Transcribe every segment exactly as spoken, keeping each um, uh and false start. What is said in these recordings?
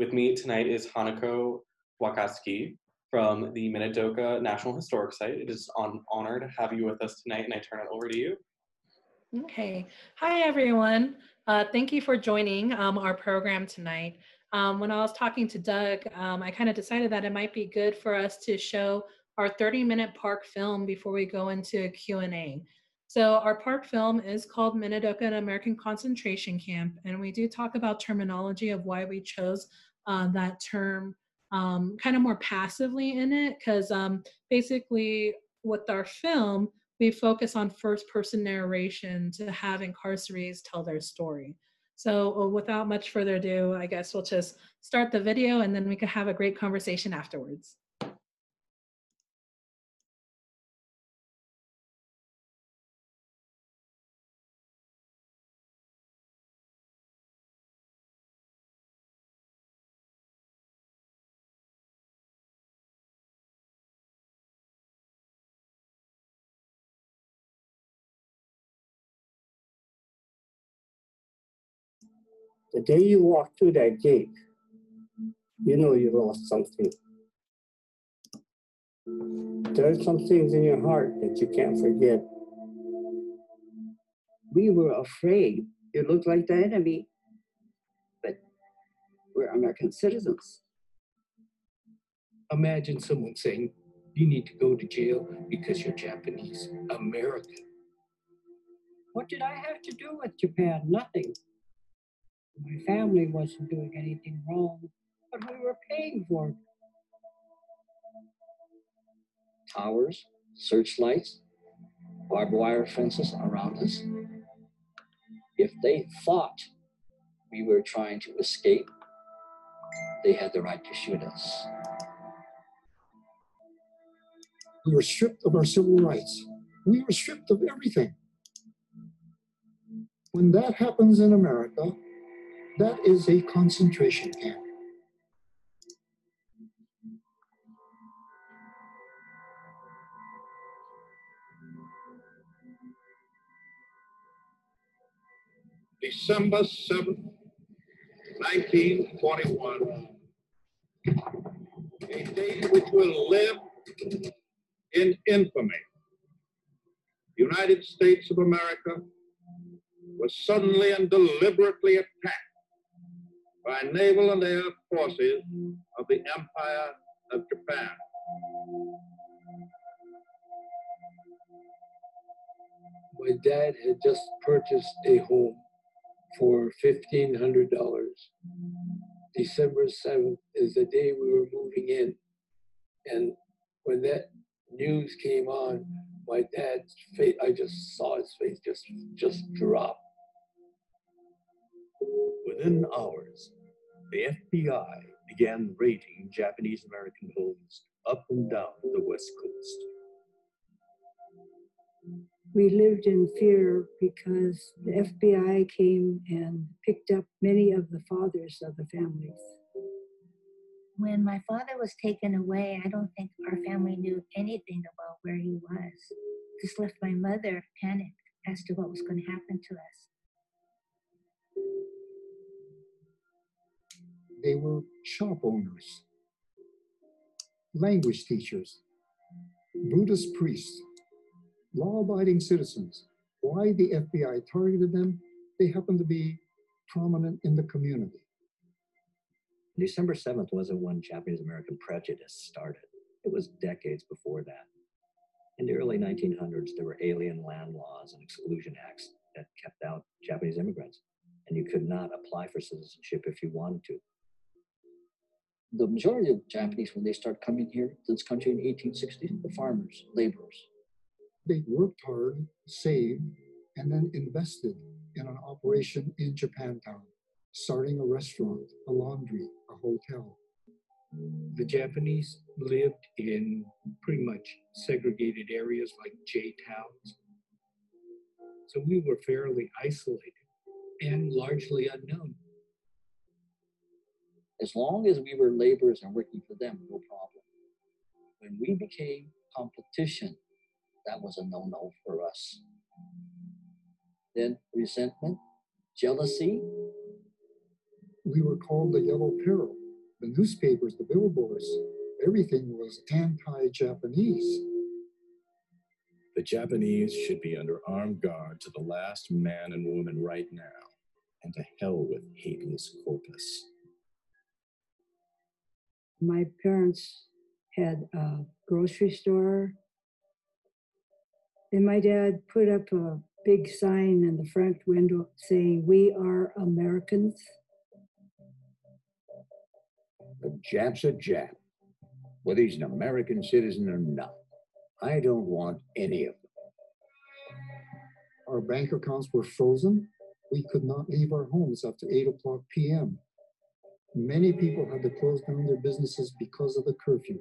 With me tonight is Hanako Wakatsuki from the Minidoka National Historic Site. It is an honor to have you with us tonight, and I turn it over to you. Okay. Hi, everyone. Uh, thank you for joining um, our program tonight. Um, when I was talking to Doug, um, I kind of decided that it might be good for us to show our thirty minute park film before we go into a Q and A. So our park film is called Minidoka, an American Concentration Camp, and we do talk about terminology of why we chose uh, that term um, kind of more passively in it, because um, basically with our film, we focus on first person narration to have incarcerees tell their story. So without much further ado, I guess we'll just start the video and then we can have a great conversation afterwards. The day you walk through that gate, you know you lost something. There are some things in your heart that you can't forget. We were afraid. It looked like the enemy, but we're American citizens. Imagine someone saying, you need to go to jail because you're Japanese American. What did I have to do with Japan? Nothing. My family wasn't doing anything wrong, but we were paying for it. Towers, searchlights, barbed wire fences around us. If they thought we were trying to escape, they had the right to shoot us. We were stripped of our civil rights. We were stripped of everything. When that happens in America, that is a concentration camp. December seventh, nineteen forty-one, a day which will live in infamy. The United States of America was suddenly and deliberately attacked by naval and air forces of the Empire of Japan. My dad had just purchased a home for fifteen hundred dollars. December seventh is the day we were moving in. And when that news came on, my dad's face, I just saw his face just, just drop. Within hours, the F B I began raiding Japanese American homes up and down the West Coast. We lived in fear because the F B I came and picked up many of the fathers of the families. When my father was taken away, I don't think our family knew anything about where he was. This left my mother panicked as to what was going to happen to us. They were shop owners, language teachers, Buddhist priests, law-abiding citizens. Why the F B I targeted them? They happened to be prominent in the community. December seventh wasn't when Japanese American prejudice started. It was decades before that. In the early nineteen hundreds, there were alien land laws and exclusion acts that kept out Japanese immigrants, and you could not apply for citizenship if you wanted to. The majority of Japanese, when they start coming here to this country in the eighteen sixties, were farmers, laborers. They worked hard, saved, and then invested in an operation in Japantown, starting a restaurant, a laundry, a hotel. The Japanese lived in pretty much segregated areas like J-towns. So we were fairly isolated and largely unknown. As long as we were laborers and working for them, no problem. When we became competition, that was a no-no for us. Then resentment, jealousy. We were called the Yellow Peril the newspapers, the billboards, everything was anti-Japanese. The Japanese should be under armed guard to the last man and woman right now, and to hell with habeas corpus. My parents had a grocery store, and my dad put up a big sign in the front window saying, "We are Americans." The Jap's a Jap, whether he's an American citizen or not. I don't want any of them. Our bank accounts were frozen. We could not leave our homes after eight o'clock p m Many people had to close down their businesses because of the curfew.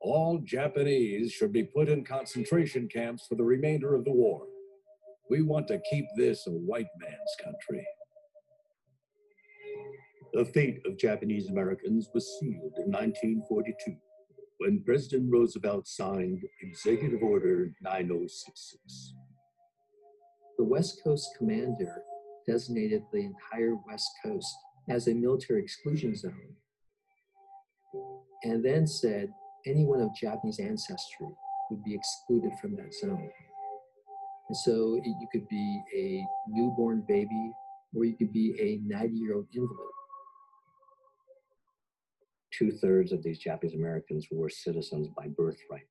All Japanese should be put in concentration camps for the remainder of the war. We want to keep this a white man's country. The fate of Japanese Americans was sealed in nineteen forty-two when President Roosevelt signed Executive Order nine oh six six. The West Coast commander designated the entire West Coast as a military exclusion zone and then said anyone of Japanese ancestry would be excluded from that zone. And so it, you could be a newborn baby or you could be a ninety-year-old invalid. Two-thirds of these Japanese Americans were citizens by birthright.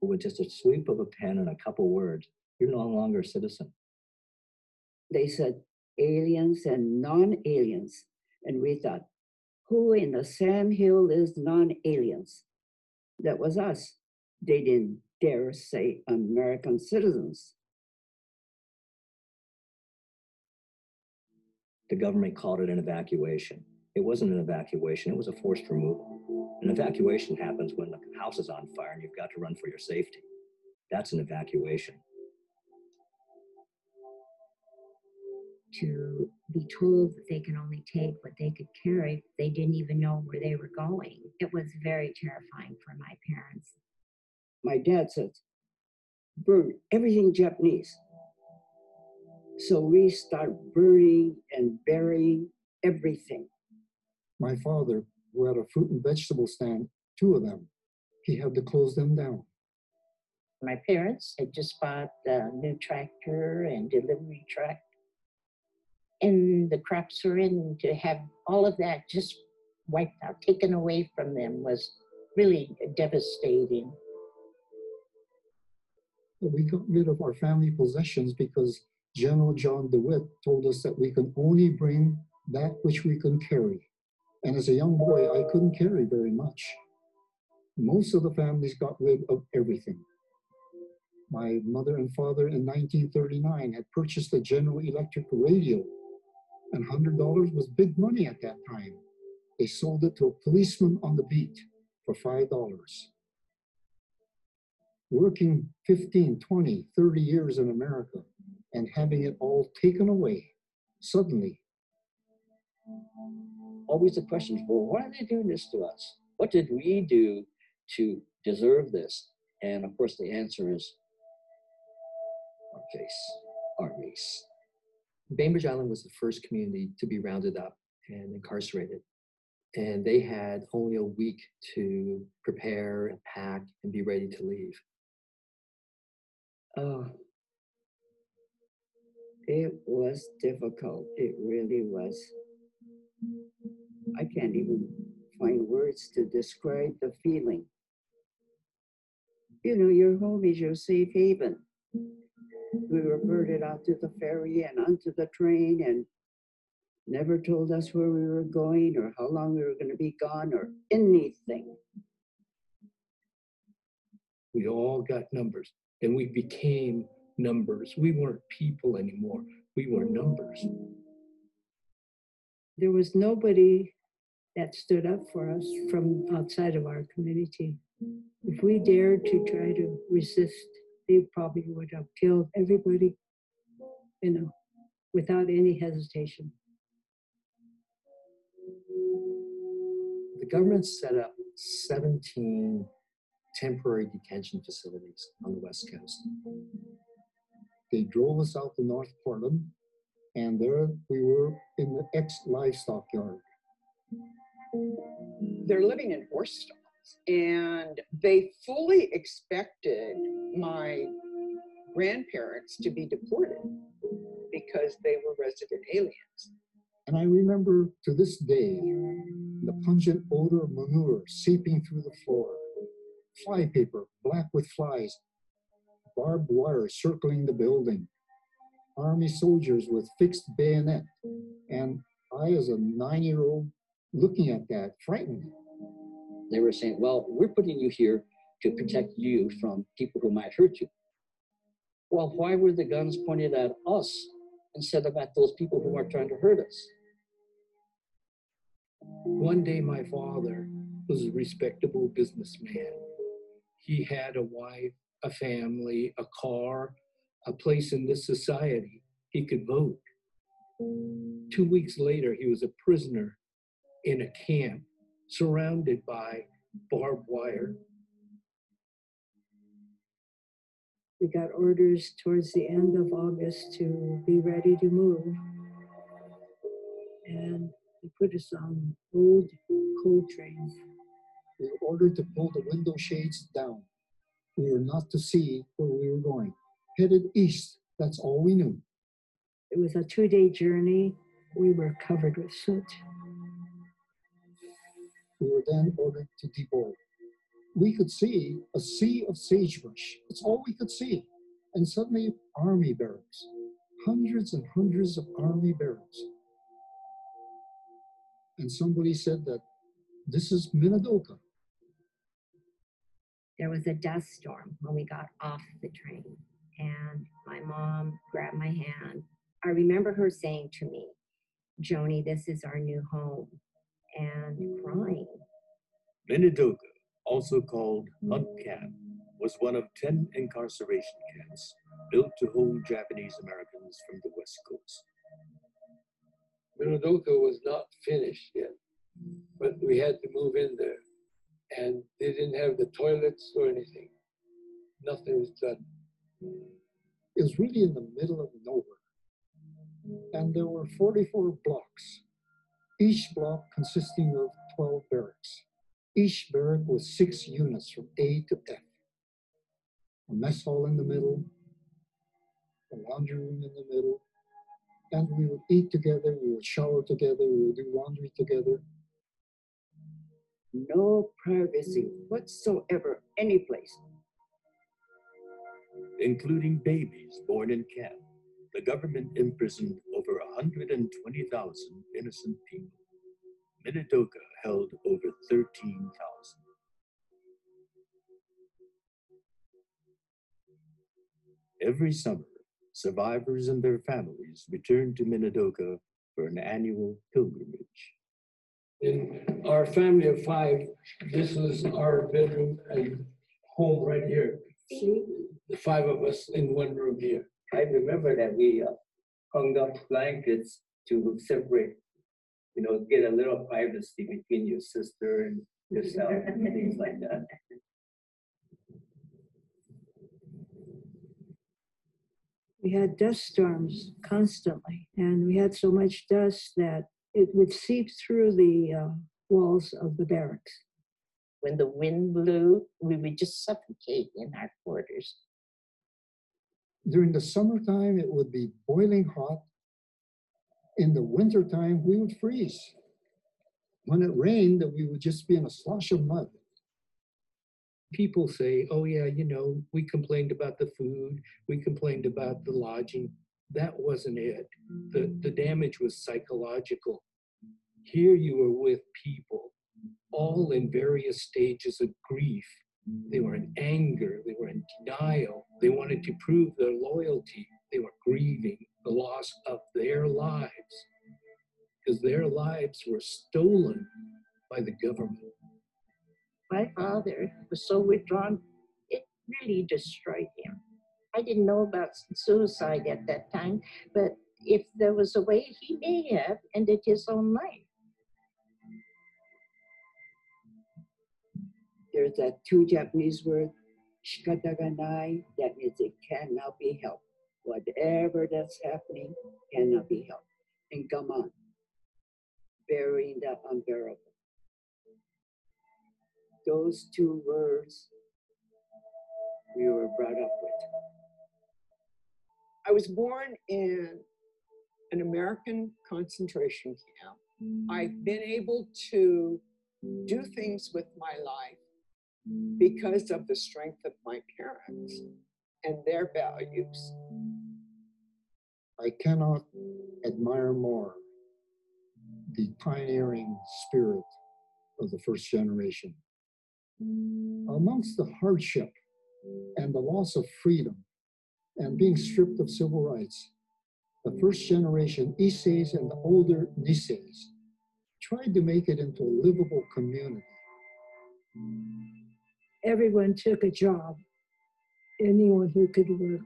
With just a sweep of a pen and a couple words, you're no longer a citizen. They said aliens and non-aliens, and we thought, who in the sandhill is non-aliens? That was us. They didn't dare say American citizens. The government called it an evacuation. It wasn't an evacuation, it was a forced removal. An evacuation happens when the house is on fire and you've got to run for your safety. That's an evacuation. To be told that they can only take what they could carry, they didn't even know where they were going. It was very terrifying for my parents. My dad says, burn everything Japanese. So we start burning and burying everything. My father, who had a fruit and vegetable stand, two of them, he had to close them down. My parents had just bought a new tractor and delivery truck, and the crops were in. To have all of that just wiped out, taken away from them, was really devastating. We got rid of our family possessions because General John DeWitt told us that we can only bring that which we can carry. And as a young boy, I couldn't carry very much. Most of the families got rid of everything. My mother and father in nineteen thirty-nine had purchased a General Electric radio, and one hundred dollars was big money at that time. They sold it to a policeman on the beat for five dollars. Working fifteen, twenty, thirty years in America and having it all taken away suddenly. Always the question is, well, why are they doing this to us? What did we do to deserve this? And of course the answer is our case, our race. Bainbridge Island was the first community to be rounded up and incarcerated. And they had only a week to prepare and pack and be ready to leave. Oh, it was difficult. It really was. I can't even find words to describe the feeling. You know, your home is your safe haven. We were boarded out to the ferry and onto the train and never told us where we were going or how long we were going to be gone or anything. We all got numbers and we became numbers. We weren't people anymore. We were numbers. There was nobody that stood up for us from outside of our community. If we dared to try to resist, they probably would have killed everybody, you know, without any hesitation. The government set up seventeen temporary detention facilities on the West Coast. They drove us out to North Portland. And there we were in the ex-livestock yard. They're living in horse stalls, and they fully expected my grandparents to be deported because they were resident aliens. And I remember to this day the pungent odor of manure seeping through the floor, flypaper black with flies, barbed wire circling the building, army soldiers with fixed bayonet, and I, as a nine-year-old, looking at that, frightened. They were saying, well, we're putting you here to protect you from people who might hurt you. Well, why were the guns pointed at us instead of at those people who are trying to hurt us? One day, my father was a respectable businessman. He had a wife, a family, a car, a place in this society. He could vote. Two weeks later, he was a prisoner in a camp surrounded by barbed wire. We got orders towards the end of August to be ready to move. And they put us on old coal trains. We were ordered to pull the window shades down. We were not to see where we were going. Headed east, that's all we knew. It was a two-day journey. We were covered with soot. We were then ordered to deboard. We could see a sea of sagebrush. It's all we could see. And suddenly, army barracks. Hundreds and hundreds of army barracks. And somebody said that this is Minidoka. There was a dust storm when we got off the train. And my mom grabbed my hand. I remember her saying to me, Joni, this is our new home, and crying. Minidoka, also called Hunt Camp, was one of ten incarceration camps built to hold Japanese Americans from the West Coast. Minidoka was not finished yet, but we had to move in there. And they didn't have the toilets or anything. Nothing was done. It was really in the middle of nowhere. And there were forty-four blocks, each block consisting of twelve barracks. Each barrack was six units from A to F. A mess hall in the middle, a laundry room in the middle, and we would eat together, we would shower together, we would do laundry together. No privacy whatsoever, any place. Including babies born in camp, the government imprisoned over one hundred twenty thousand innocent people. Minidoka held over thirteen thousand. Every summer, survivors and their families returned to Minidoka for an annual pilgrimage. In our family of five, this was our bedroom and home right here. The five of us in one room here. I remember that we uh, hung up blankets to separate, you know, get a little privacy between your sister and yourself and things like that. We had dust storms constantly, and we had so much dust that it would seep through the uh, walls of the barracks. When the wind blew, we would just suffocate in our quarters. During the summertime, it would be boiling hot. In the wintertime, we would freeze. When it rained, we would just be in a slosh of mud. People say, oh yeah, you know, we complained about the food, we complained about the lodging. That wasn't it. The, the damage was psychological. Here you were with people, all in various stages of grief. They were in anger, they were in denial, they wanted to prove their loyalty, they were grieving the loss of their lives, because their lives were stolen by the government. My father was so withdrawn, it really destroyed him. I didn't know about suicide at that time, but if there was a way, he may have ended his own life. There's that two Japanese word, shikataganai, that means it cannot be helped. Whatever that's happening cannot be helped. And come on, bearing the unbearable. Those two words we were brought up with. I was born in an American concentration camp. I've been able to do things with my life because of the strength of my parents and their values. I cannot admire more the pioneering spirit of the first generation. Amongst the hardship and the loss of freedom and being stripped of civil rights, the first generation Isseis and the older Niseis tried to make it into a livable community. Everyone took a job, anyone who could work.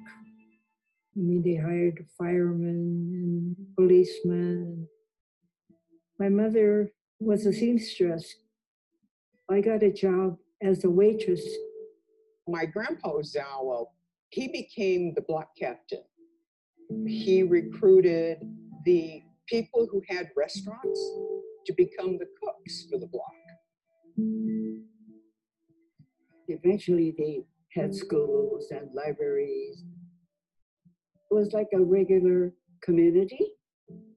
I mean, they hired firemen and policemen. My mother was a seamstress. I got a job as a waitress. My grandpa Ozawa, he became the block captain. He recruited the people who had restaurants to become the cooks for the block. Eventually they had schools and libraries. It was like a regular community.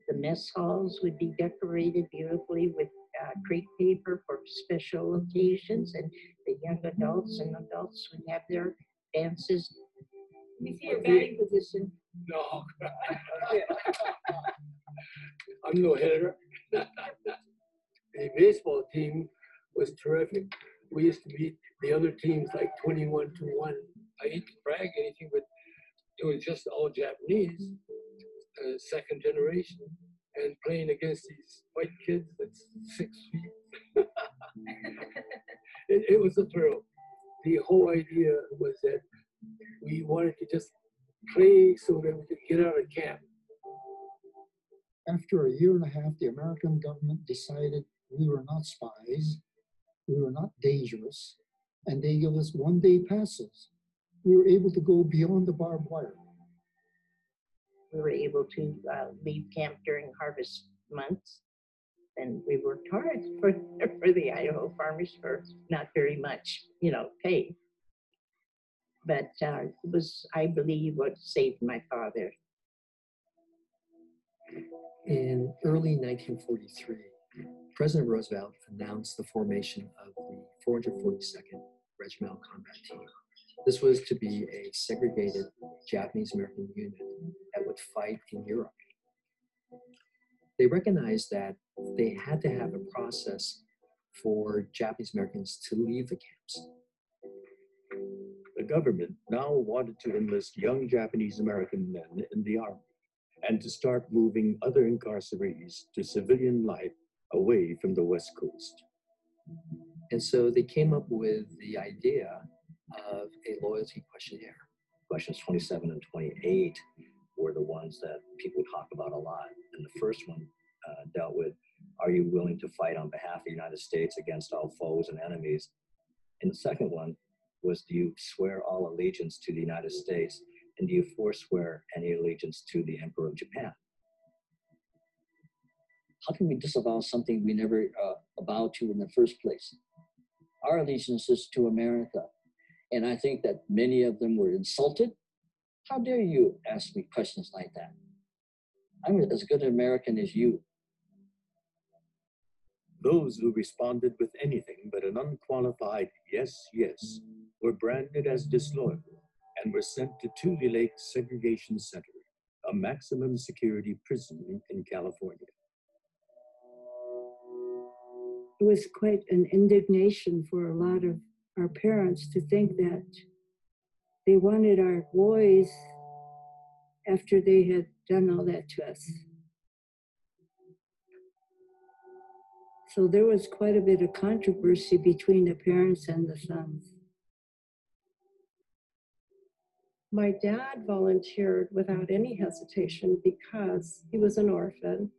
The mess halls would be decorated beautifully with uh, crepe paper for special occasions, and the young adults and adults would have their dances. You see your batting position? No. I'm no hitter. The baseball team was terrific. We used to beat the other teams like twenty-one to one. I hate to brag anything, but it was just all Japanese, uh, second generation, and playing against these white kids that's six feet. it, it was a thrill. The whole idea was that we wanted to just play so that we could get out of camp. After a year and a half, the American government decided we were not spies, we were not dangerous, and they gave us one-day passes. We were able to go beyond the barbed wire. We were able to uh, leave camp during harvest months, and we worked hard for, for the Idaho farmers for not very much, you know, pay. But uh, it was, I believe, what saved my father. In early nineteen forty-three, President Roosevelt announced the formation of the four hundred forty-second Regimental Combat Team. This was to be a segregated Japanese American unit that would fight in Europe. They recognized that they had to have a process for Japanese Americans to leave the camps. The government now wanted to enlist young Japanese American men in the army and to start moving other incarcerees to civilian life away from the West Coast. And so they came up with the idea of a loyalty questionnaire. Questions twenty-seven and twenty-eight were the ones that people talk about a lot. And the first one uh, dealt with, are you willing to fight on behalf of the United States against all foes and enemies? And the second one was, do you swear all allegiance to the United States? And do you forswear any allegiance to the Emperor of Japan? How can we disavow something we never uh, avowed to in the first place? Our allegiance is to America. And I think that many of them were insulted. How dare you ask me questions like that? I'm as good an American as you. Those who responded with anything but an unqualified yes, yes, were branded as disloyal and were sent to Tule Lake Segregation Center, a maximum security prison in California. It was quite an indignation for a lot of our parents to think that they wanted our boys after they had done all that to us. So there was quite a bit of controversy between the parents and the sons. My dad volunteered without any hesitation because he was an orphan.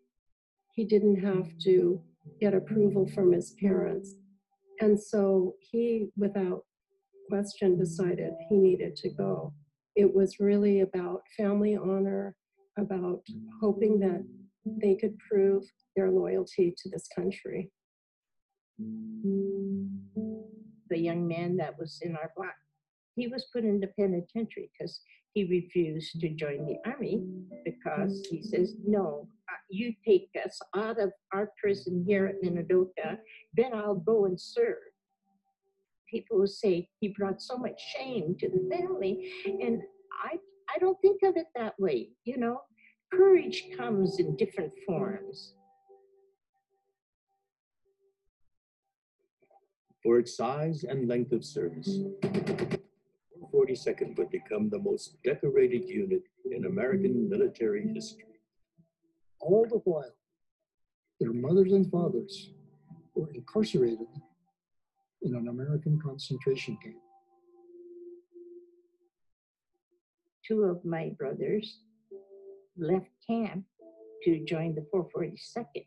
He didn't have to get approval from his parents. And so he, without question, decided he needed to go. It was really about family honor, about hoping that they could prove their loyalty to this country. The young man that was in our block, he was put into penitentiary because he refused to join the army, because he says, no, you take us out of our prison here at Minidoka, then I'll go and serve. People will say he brought so much shame to the family, and I, I don't think of it that way, you know. Courage comes in different forms. For its size and length of service, forty-second would become the most decorated unit in American military history. All the while, their mothers and fathers were incarcerated in an American concentration camp. Two of my brothers left camp to join the four forty-second,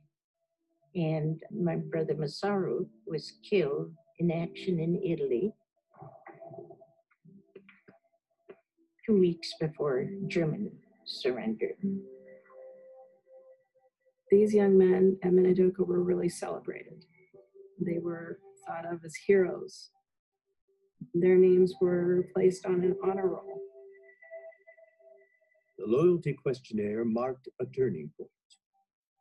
and my brother Masaru was killed in action in Italy two weeks before German surrender. These young men at Minidoka were really celebrated. They were thought of as heroes. Their names were placed on an honor roll. The loyalty questionnaire marked a turning point.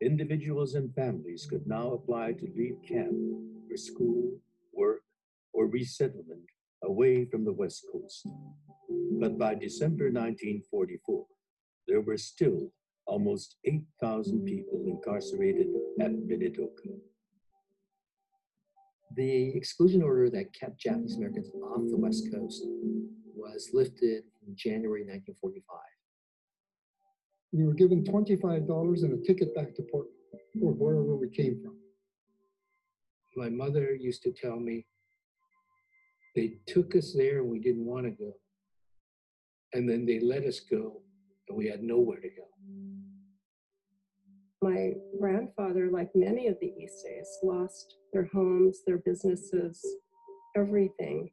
Individuals and families could now apply to leave camp for school, work, or resettlement away from the West Coast. But by December nineteen forty-four, there were still almost eight thousand people incarcerated at Minidoka. The exclusion order that kept Japanese Americans off the West Coast was lifted in January nineteen forty-five. We were given twenty-five dollars and a ticket back to Portland, or wherever we came from. My mother used to tell me, they took us there and we didn't want to go. And then they let us go and we had nowhere to go. My grandfather, like many of the Isseis, lost their homes, their businesses, everything.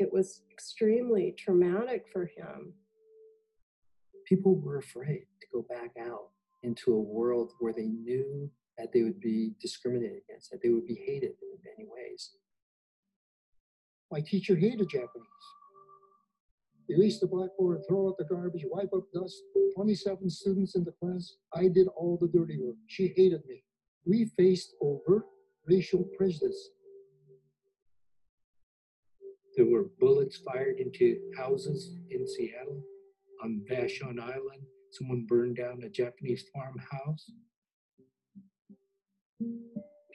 It was extremely traumatic for him. People were afraid to go back out into a world where they knew that they would be discriminated against, that they would be hated in many ways. My teacher hated Japanese. Erase the blackboard, throw out the garbage, wipe up dust, twenty-seven students in the class. I did all the dirty work. She hated me. We faced overt racial prejudice. There were bullets fired into houses in Seattle. On Vashon Island, someone burned down a Japanese farmhouse.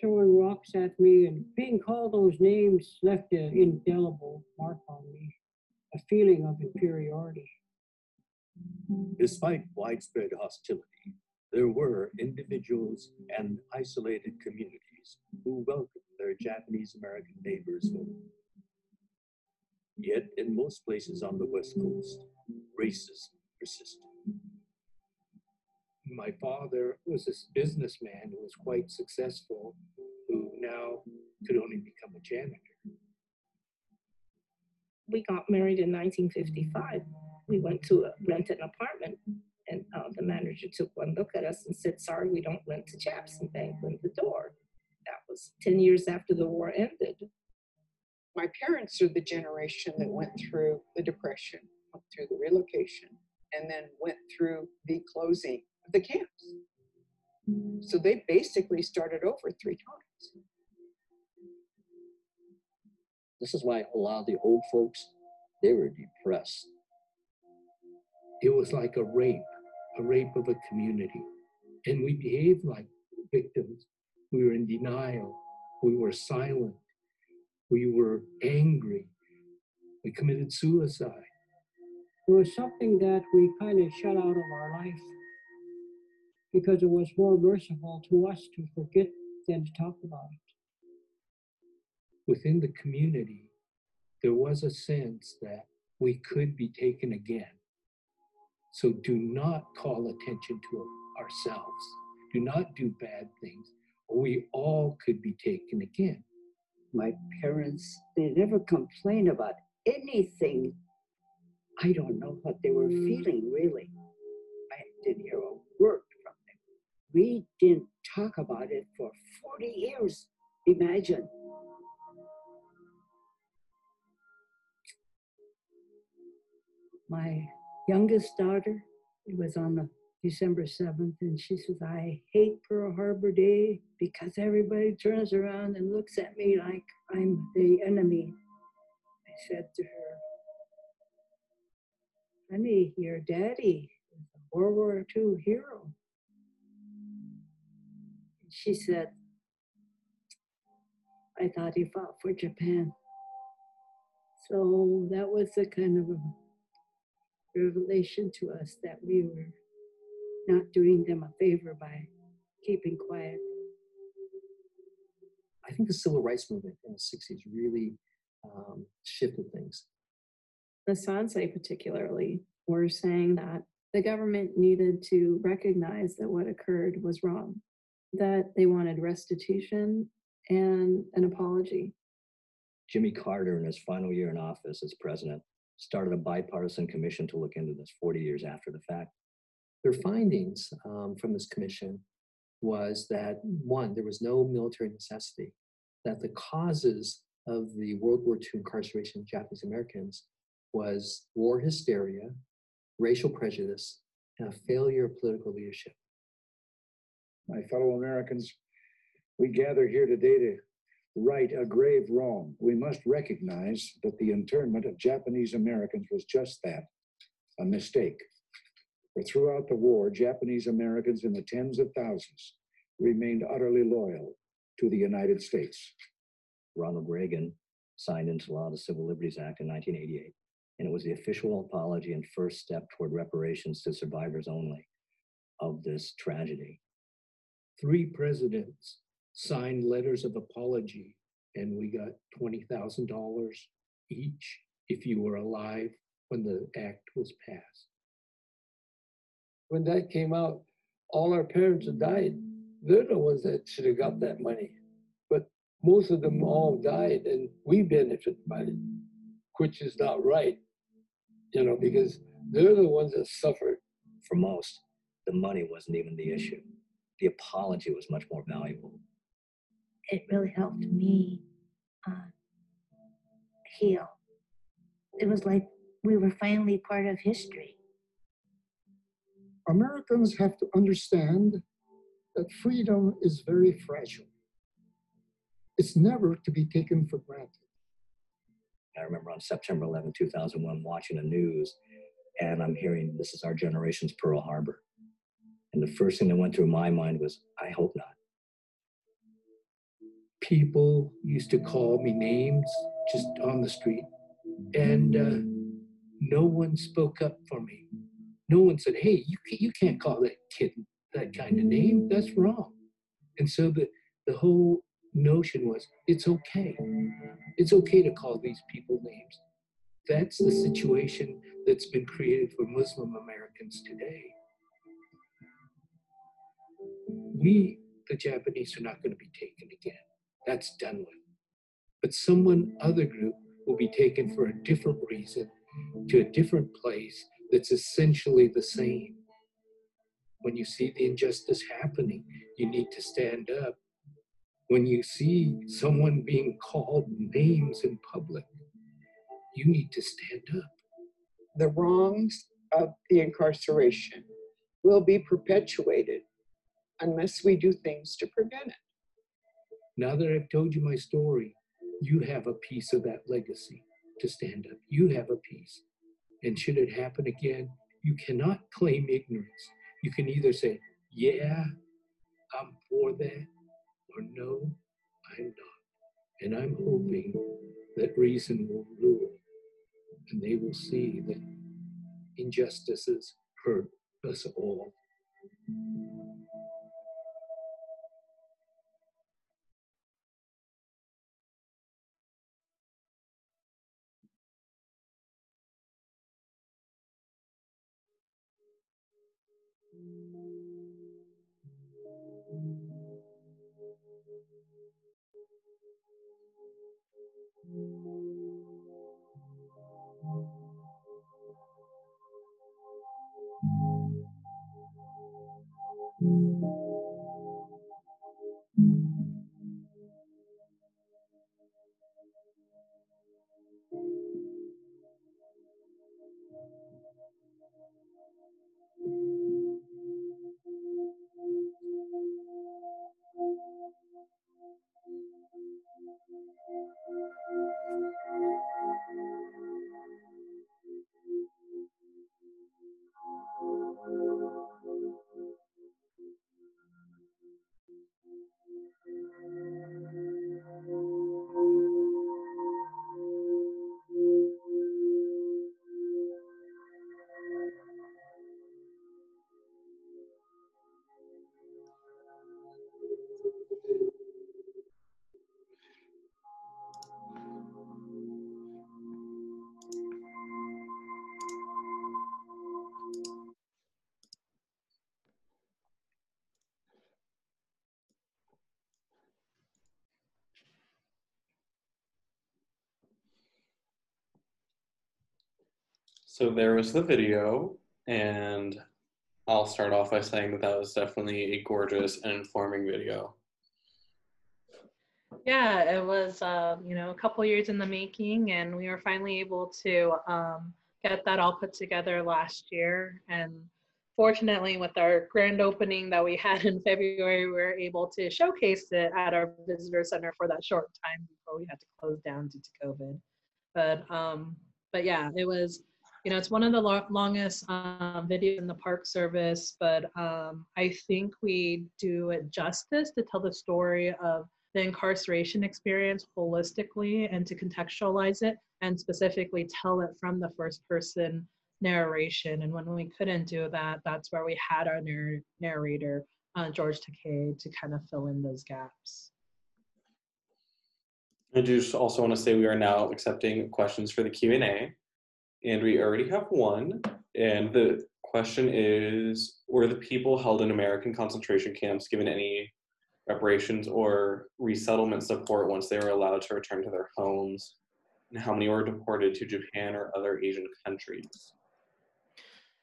Someone walks at me, and being called those names left an indelible mark on me, a feeling of inferiority. Despite widespread hostility, there were individuals and isolated communities who welcomed their Japanese American neighbors home. Yet, in most places on the West Coast, racism persisted. My father was this businessman who was quite successful, who now could only become a janitor. We got married in nineteen fifty-five. We went to a, rent an apartment, and uh, the manager took one look at us and said, sorry, we don't rent to Japs, and banged on the door. That was ten years after the war ended. My parents are the generation that went through the Depression, went through the relocation, and then went through the closing of the camps. So they basically started over three times. This is why a lot of the old folks, they were depressed. It was like a rape, a rape of a community. And we behaved like victims. We were in denial. We were silent. We were angry. We committed suicide. It was something that we kind of shut out of our life because it was more merciful to us to forget than to talk about it. Within the community, there was a sense that we could be taken again. So do not call attention to ourselves. Do not do bad things, or we all could be taken again. My parents, they never complained about anything. I don't know what they were feeling, really. I didn't hear a word from them. We didn't talk about it for forty years, imagine. My youngest daughter, it was on the December seventh, and she says, I hate Pearl Harbor Day because everybody turns around and looks at me like I'm the enemy. I said to her, honey, your daddy is a World War Two hero. And she said, I thought he fought for Japan. So that was the kind of a revelation to us that we were not doing them a favor by keeping quiet. I think the civil rights movement in the sixties really um, shifted things. The Sansei particularly were saying that the government needed to recognize that what occurred was wrong, that they wanted restitution and an apology. Jimmy Carter, in his final year in office as president, started a bipartisan commission to look into this forty years after the fact. Their findings um, from this commission was that, one, there was no military necessity, that the causes of the World War Two incarceration of Japanese Americans was war hysteria, racial prejudice, and a failure of political leadership. My fellow Americans, we gather here today to right a grave wrong. We must recognize that the internment of Japanese Americans was just that, a mistake. For throughout the war, Japanese Americans in the tens of thousands remained utterly loyal to the United States. Ronald Reagan signed into law the Civil Liberties Act in nineteen eighty-eight, and it was the official apology and first step toward reparations to survivors only of this tragedy. Three presidents signed letters of apology, and we got twenty thousand dollars each if you were alive when the act was passed. When that came out, all our parents had died. They're the ones that should have got that money. But most of them all died, and we benefited by it, which is not right, you know, because they're the ones that suffered. For most, the money wasn't even the issue. The apology was much more valuable. It really helped me uh, heal. It was like we were finally part of history. Americans have to understand that freedom is very fragile. It's never to be taken for granted. I remember on September eleventh, two thousand one, watching the news, and I'm hearing, this is our generation's Pearl Harbor. And the first thing that went through my mind was, I hope not. People used to call me names just on the street, and uh, no one spoke up for me. No one said, hey, you, you can't call that kid that kind of name. That's wrong. And so the, the whole notion was, it's okay. It's okay to call these people names. That's the situation that's been created for Muslim Americans today. We, the Japanese, are not going to be taken again. That's done with. But someone, other group, will be taken for a different reason to a different place that's essentially the same. When you see the injustice happening, you need to stand up. When you see someone being called names in public, you need to stand up. The wrongs of the incarceration will be perpetuated unless we do things to prevent it. Now that I've told you my story, you have a piece of that legacy to stand up. You have a piece. And should it happen again, you cannot claim ignorance. You can either say, yeah, I'm for that, or no, I'm not. And I'm hoping that reason will rule, and they will see that injustices hurt us all. So there was the video, and I'll start off by saying that that was definitely a gorgeous and informing video. Yeah, it was, uh, you know, a couple years in the making, and we were finally able to um, get that all put together last year. And fortunately, with our grand opening that we had in February, we were able to showcase it at our visitor center for that short time before we had to close down due to COVID. But, um, but yeah, it was, you know, it's one of the lo longest um, videos in the Park Service, but um, I think we do it justice to tell the story of the incarceration experience holistically and to contextualize it and specifically tell it from the first person narration. And when we couldn't do that, that's where we had our narr narrator, uh, George Takei, to kind of fill in those gaps. I do also want to say we are now accepting questions for the Q and A, and we already have one. And the question is, were the people held in American concentration camps given any reparations or resettlement support once they were allowed to return to their homes? And how many were deported to Japan or other Asian countries?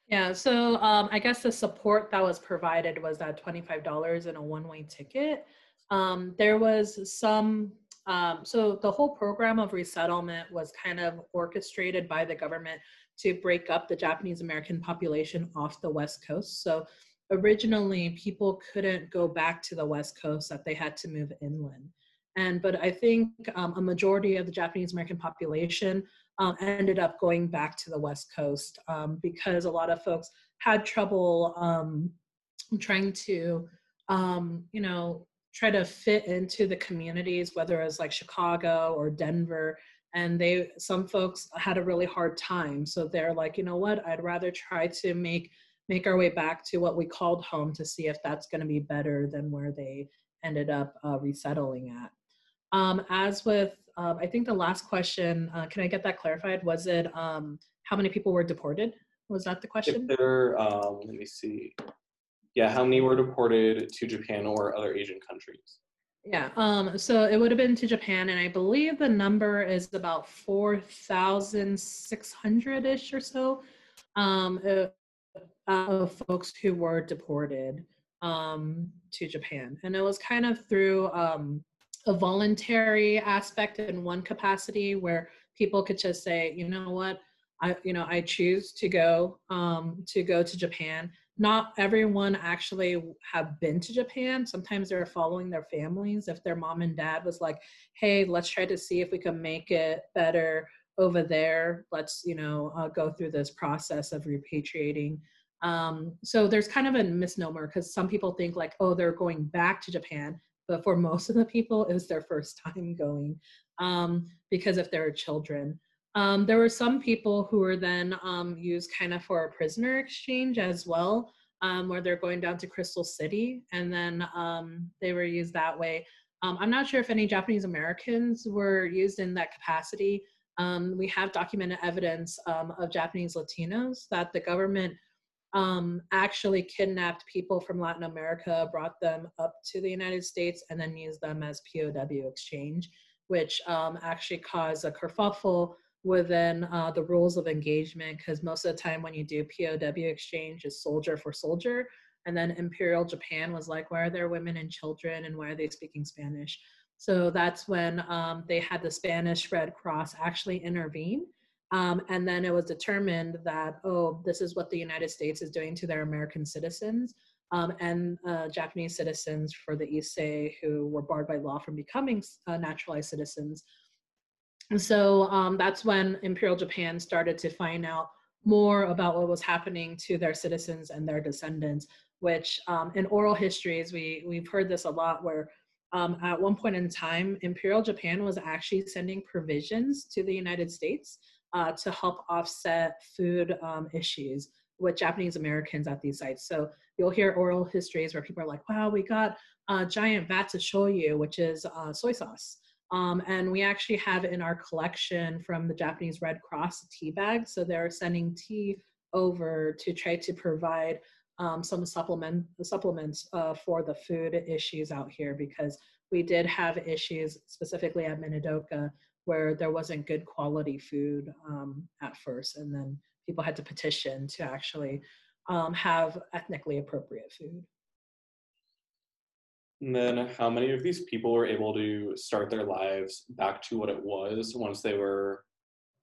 Yeah, so um, I guess the support that was provided was that twenty-five dollars and a one-way ticket. Um, there was some, um, so the whole program of resettlement was kind of orchestrated by the government to break up the Japanese American population off the West Coast. So originally, people couldn't go back to the West Coast, that they had to move inland. And, but I think um, a majority of the Japanese American population um, ended up going back to the West Coast um, because a lot of folks had trouble um, trying to, um, you know, try to fit into the communities, whether it was like Chicago or Denver. And they, some folks had a really hard time. So they're like, you know what, I'd rather try to make make our way back to what we called home to see if that's going to be better than where they ended up uh, resettling at. Um, as with, uh, I think the last question, uh, can I get that clarified? Was it um, how many people were deported? Was that the question? If there, um, let me see. Yeah, how many were deported to Japan or other Asian countries? Yeah, um, so it would have been to Japan, and I believe the number is about four thousand six hundred-ish or so. Um, it, of folks who were deported um, to Japan. And it was kind of through um, a voluntary aspect in one capacity where people could just say, you know what, I, you know, I choose to go, um, to go to Japan. Not everyone actually have been to Japan. Sometimes they're following their families. If their mom and dad was like, hey, let's try to see if we can make it better over there. Let's, you know, uh, go through this process of repatriating. Um, so there's kind of a misnomer because some people think like, oh, they're going back to Japan, but for most of the people, it was their first time going um, because if they were children. Um, there were some people who were then um, used kind of for a prisoner exchange as well, um, where they're going down to Crystal City, and then um, they were used that way. Um, I'm not sure if any Japanese Americans were used in that capacity. Um, we have documented evidence um, of Japanese Latinos that the government Um, actually kidnapped people from Latin America, brought them up to the United States, and then used them as P O W exchange, which um, actually caused a kerfuffle within uh, the rules of engagement, because most of the time when you do P O W exchange, it's soldier for soldier. And then Imperial Japan was like, why are there women and children, and why are they speaking Spanish? So that's when um, they had the Spanish Red Cross actually intervene. Um, and then it was determined that, oh, this is what the United States is doing to their American citizens um, and uh, Japanese citizens for the Issei who were barred by law from becoming uh, naturalized citizens. And so um, that's when Imperial Japan started to find out more about what was happening to their citizens and their descendants, which um, in oral histories, we, we've heard this a lot where um, at one point in time, Imperial Japan was actually sending provisions to the United States Uh, to help offset food um, issues with Japanese Americans at these sites. So you'll hear oral histories where people are like, wow, we got uh, giant vats of shoyu, which is uh, soy sauce. Um, and we actually have in our collection from the Japanese Red Cross tea bags. So they're sending tea over to try to provide um, some supplement, supplements uh, for the food issues out here, because we did have issues specifically at Minidoka where there wasn't good quality food um, at first, and then people had to petition to actually um, have ethnically appropriate food. And then how many of these people were able to start their lives back to what it was once they were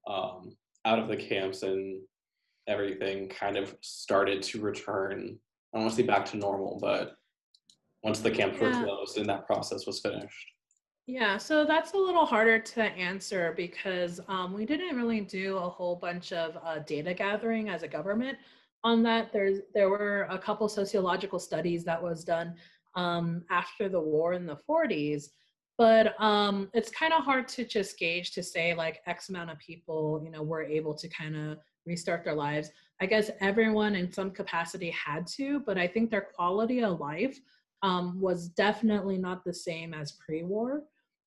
um, out of the camps and everything kind of started to return, I don't want to say back to normal, but once the camps yeah. were closed and that process was finished? Yeah, so that's a little harder to answer because um, we didn't really do a whole bunch of uh, data gathering as a government on that. There's, there were a couple sociological studies that was done Um, after the war in the forties, but um, it's kind of hard to just gauge to say like X amount of people, you know, were able to kind of restart their lives. I guess everyone in some capacity had to, but I think their quality of life um, was definitely not the same as pre-war.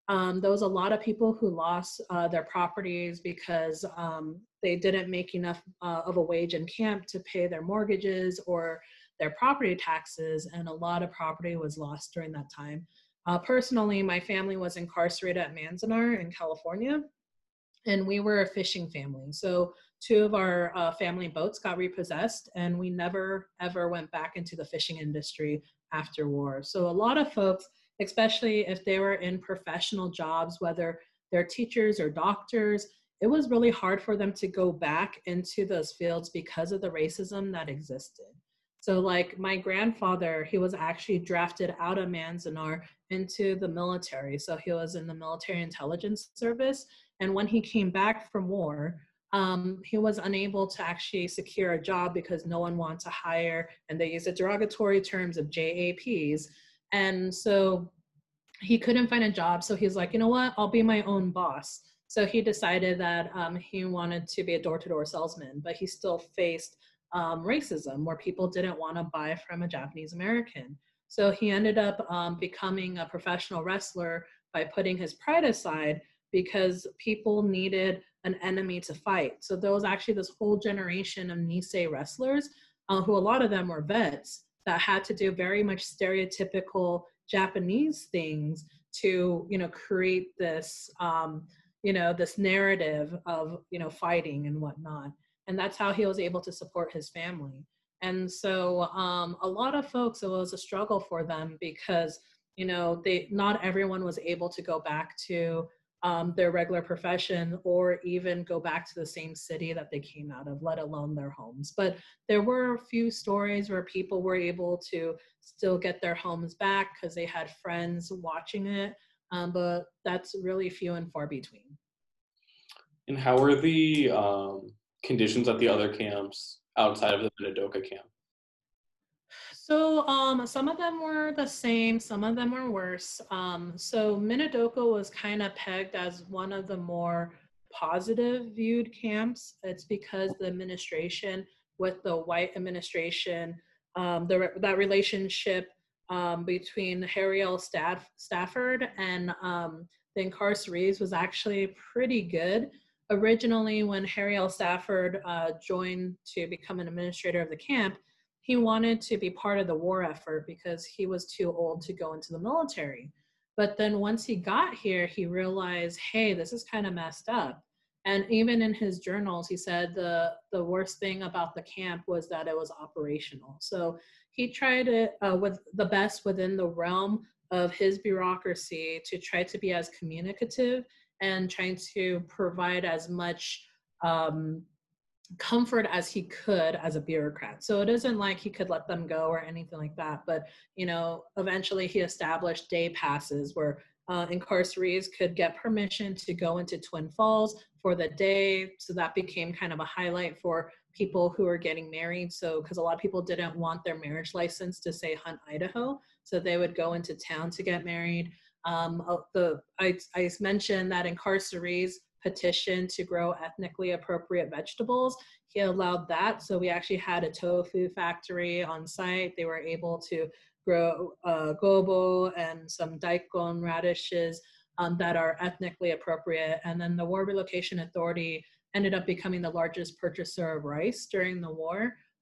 Um, there was a lot of people who lost uh, their properties because um, they didn't make enough uh, of a wage in camp to pay their mortgages or their property taxes, and a lot of property was lost during that time. Uh, personally, my family was incarcerated at Manzanar in California, and we were a fishing family. So two of our uh, family boats got repossessed, and we never ever went back into the fishing industry after war. So a lot of folks, especially if they were in professional jobs, whether they're teachers or doctors, it was really hard for them to go back into those fields because of the racism that existed. So like my grandfather, he was actually drafted out of Manzanar into the military. So he was in the military intelligence service. And when he came back from war, um, he was unable to actually secure a job because no one wanted to hire, and they used the derogatory terms of J A Ps. And so he couldn't find a job. So he's like, you know what, I'll be my own boss. So he decided that um, he wanted to be a door-to-door salesman, but he still faced Um, racism, where people didn't want to buy from a Japanese American. So he ended up um, becoming a professional wrestler by putting his pride aside because people needed an enemy to fight. So there was actually this whole generation of Nisei wrestlers, uh, who a lot of them were vets, that had to do very much stereotypical Japanese things to, you know, create this, um, you know, this narrative of, you know, fighting and whatnot. And that's how he was able to support his family. And so um, a lot of folks, it was a struggle for them because, you know, they, not everyone was able to go back to um, their regular profession or even go back to the same city that they came out of, let alone their homes. But there were a few stories where people were able to still get their homes back because they had friends watching it, um, but that's really few and far between. And how were the um... conditions at the other camps outside of the Minidoka camp? So um, some of them were the same, some of them were worse. Um, so Minidoka was kind of pegged as one of the more positive viewed camps. It's because the administration, with the white administration, um, the, that relationship um, between Harry L. Staff, Stafford and um, the incarcerees was actually pretty good. Originally, when Harry L. Stafford uh, joined to become an administrator of the camp, he wanted to be part of the war effort because he was too old to go into the military. But then once he got here, he realized, hey, this is kind of messed up. And even in his journals, he said the, the worst thing about the camp was that it was operational. So he tried it uh, with the best within the realm of his bureaucracy to try to be as communicative and trying to provide as much um, comfort as he could as a bureaucrat. So it isn't like he could let them go or anything like that, but, you know, eventually he established day passes where uh, incarcerees could get permission to go into Twin Falls for the day. So that became kind of a highlight for people who were getting married. So, because a lot of people didn't want their marriage license to say Hunt, Idaho. So they would go into town to get married. Um, the, I, I mentioned that incarcerees petitioned to grow ethnically appropriate vegetables. He allowed that. So we actually had a tofu factory on site. They were able to grow uh, gobo and some daikon radishes um, that are ethnically appropriate. And then the War Relocation Authority ended up becoming the largest purchaser of rice during the war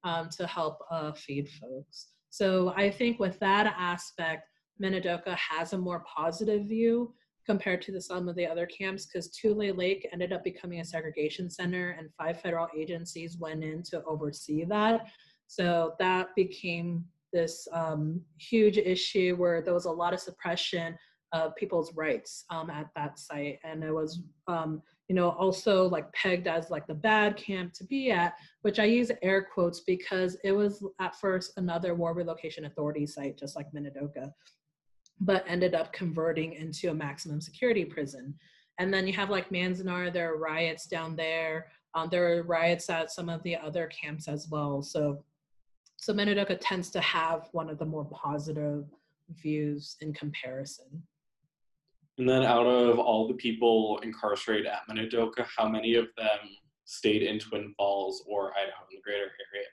um, to help uh, feed folks. So I think with that aspect, Minidoka has a more positive view compared to the some of the other camps, because Tule Lake ended up becoming a segregation center and five federal agencies went in to oversee that. So that became this um, huge issue where there was a lot of suppression of people's rights um, at that site. And it was, um, you know, also like pegged as like the bad camp to be at, which I use air quotes because it was at first another War Relocation Authority site, just like Minidoka, but ended up converting into a maximum security prison. And then you have like Manzanar, there are riots down there. Um, there are riots at some of the other camps as well. So, so Minidoka tends to have one of the more positive views in comparison. And then out of all the people incarcerated at Minidoka, how many of them stayed in Twin Falls or Idaho in the greater area?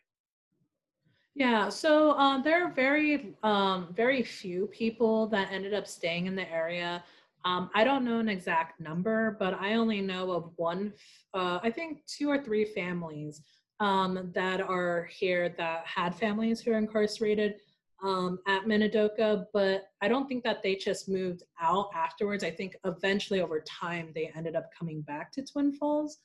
Yeah, so uh, there are very, um, very few people that ended up staying in the area. Um, I don't know an exact number, but I only know of one, uh, I think two or three families um, that are here that had families who are incarcerated um, at Minidoka, but I don't think that they just moved out afterwards. I think eventually over time, they ended up coming back to Twin Falls.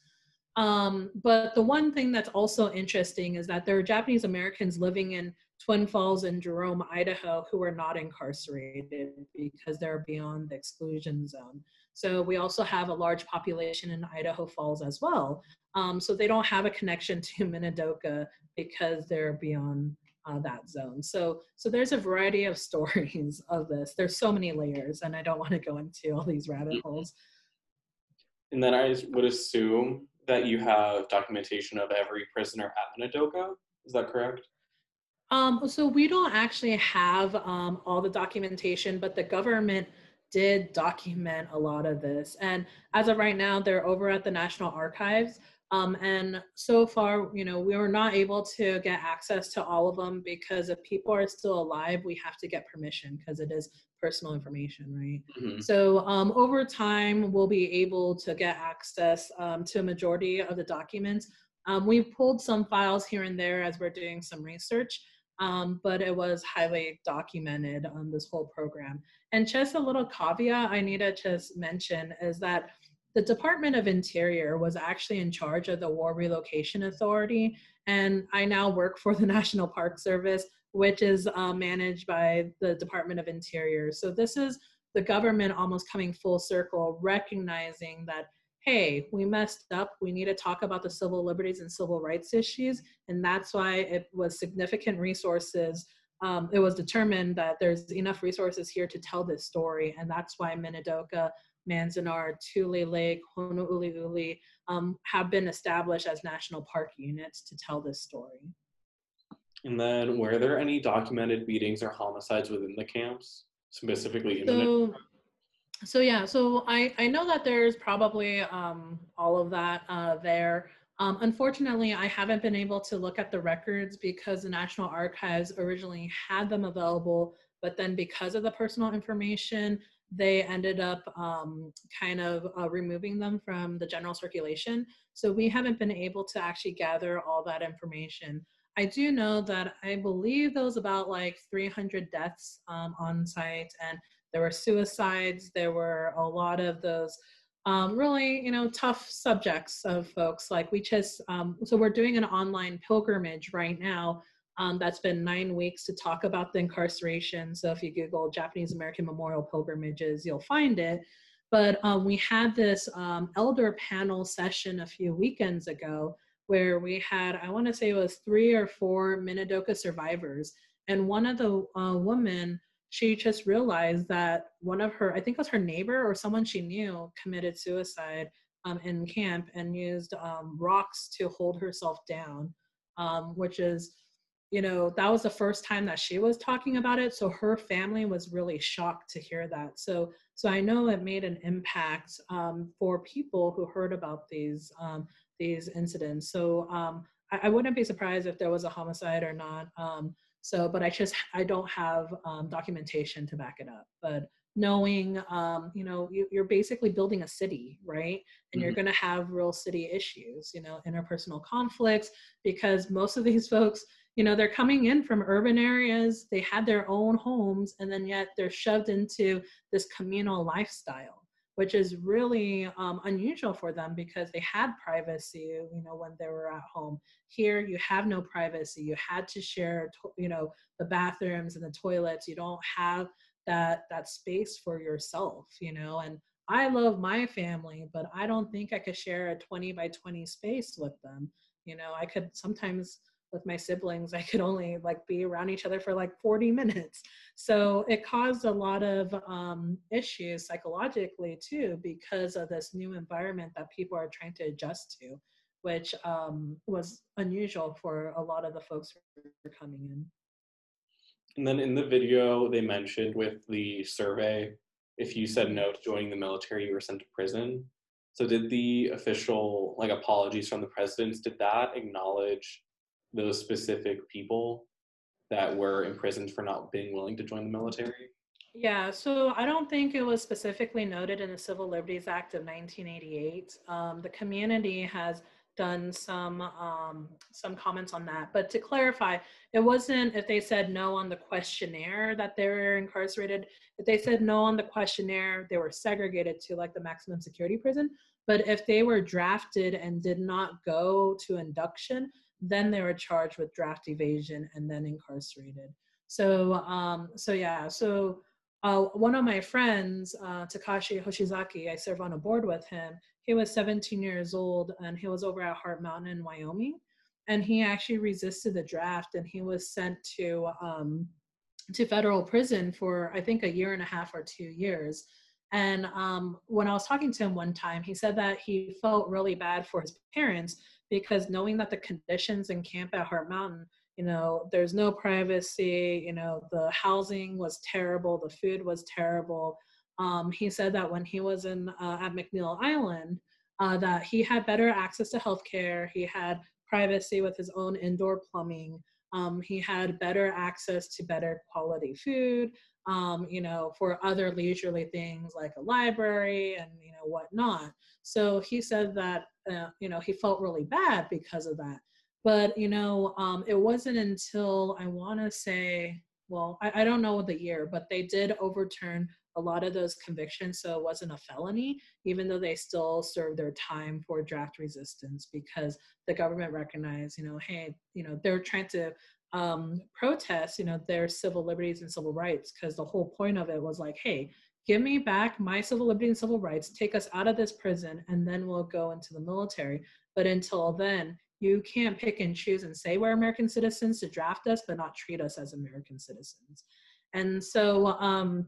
Um, but the one thing that's also interesting is that there are Japanese Americans living in Twin Falls and Jerome, Idaho, who were not incarcerated because they're beyond the exclusion zone. So we also have a large population in Idaho Falls as well. Um, so they don't have a connection to Minidoka because they're beyond uh, that zone. So, so there's a variety of stories of this. There's so many layers, and I don't want to go into all these rabbit holes. And then I would assume that you have documentation of every prisoner at Minidoka, is that correct? Um, so we don't actually have um, all the documentation, but the government did document a lot of this. And as of right now, they're over at the National Archives. Um, and so far, you know, we were not able to get access to all of them because if people are still alive, we have to get permission because it is personal information, right? Mm-hmm. So um, over time, we'll be able to get access um, to a majority of the documents. Um, we've pulled some files here and there as we're doing some research, um, but it was highly documented on this whole program. And just a little caveat I need to just mention is that the Department of Interior was actually in charge of the War Relocation Authority, and I now work for the National Park Service, which is uh, managed by the Department of Interior. So this is the government almost coming full circle, recognizing that, hey, we messed up, we need to talk about the civil liberties and civil rights issues, and that's why it was significant resources. Um, it was determined that there's enough resources here to tell this story, and that's why Minidoka, Manzanar, Tule Lake, Honouliuli um, have been established as national park units to tell this story. And then, were there any documented beatings or homicides within the camps, specifically in so, the So yeah, so I, I know that there's probably um, all of that uh, there. Um, unfortunately, I haven't been able to look at the records because the National Archives originally had them available, but then because of the personal information, they ended up um, kind of uh, removing them from the general circulation. So we haven't been able to actually gather all that information. I do know that I believe there was about like three hundred deaths um, on site, and there were suicides. There were a lot of those um, really, you know, tough subjects of folks. Like we just, um, so we're doing an online pilgrimage right now. Um, that's been nine weeks to talk about the incarceration. So if you Google Japanese American Memorial Pilgrimages, you'll find it. But um, we had this um, elder panel session a few weekends ago where we had, I want to say it was three or four Minidoka survivors. And one of the uh, women, she just realized that one of her, I think it was her neighbor or someone she knew, committed suicide um, in camp and used um, rocks to hold herself down, um, which is, you know, that was the first time that she was talking about it. So her family was really shocked to hear that. So, so I know it made an impact um, for people who heard about these, um, these incidents. So um, I, I wouldn't be surprised if there was a homicide or not. Um, so, but I just, I don't have um, documentation to back it up, but knowing, um, you know, you, you're basically building a city, right? And mm-hmm. you're going to have real city issues, you know, interpersonal conflicts, because most of these folks, you know, they're coming in from urban areas, they had their own homes, and then yet they're shoved into this communal lifestyle. which is really um, unusual for them because they had privacy, you know, when they were at home. Here, you have no privacy. You had to share, you know, the bathrooms and the toilets. You don't have that, that space for yourself, you know, and I love my family, but I don't think I could share a twenty by twenty space with them. You know, I could sometimes with my siblings, I could only like be around each other for like forty minutes. So it caused a lot of um, issues psychologically too, because of this new environment that people are trying to adjust to, which um, was unusual for a lot of the folks who were coming in. And then in the video they mentioned with the survey, if you said no to joining the military, you were sent to prison. So did the official, like, apologies from the presidents, did that acknowledge those specific people that were imprisoned for not being willing to join the military? Yeah, so I don't think it was specifically noted in the Civil Liberties Act of nineteen eighty-eight. Um, the community has done some um, some comments on that. But to clarify, it wasn't if they said no on the questionnaire that they were incarcerated. If they said no on the questionnaire, they were segregated to like the maximum security prison. But if they were drafted and did not go to induction, then they were charged with draft evasion and then incarcerated. So, um, so yeah, so uh, one of my friends, uh, Takashi Hoshizaki, I serve on a board with him. He was seventeen years old and he was over at Heart Mountain in Wyoming, and he actually resisted the draft and he was sent to um, to federal prison for I think a year and a half or two years. And um, when I was talking to him one time, he said that he felt really bad for his parents because knowing that the conditions in camp at Heart Mountain, you know, there's no privacy, you know, the housing was terrible, the food was terrible. Um, he said that when he was in uh, at McNeil Island, uh, that he had better access to healthcare. He had privacy with his own indoor plumbing. Um, he had better access to better quality food. Um, you know, for other leisurely things like a library and you know whatnot. So he said that uh, you know he felt really bad because of that. But you know, um, it wasn't until I want to say, well, I, I don't know the year, but they did overturn a lot of those convictions, so it wasn't a felony, even though they still served their time for draft resistance because the government recognized, you know, hey, you know, they're trying to um, protest, you know, their civil liberties and civil rights, because the whole point of it was like, hey, give me back my civil liberty and civil rights, take us out of this prison, and then we'll go into the military. But until then, you can't pick and choose and say we're American citizens to draft us, but not treat us as American citizens. And so, um,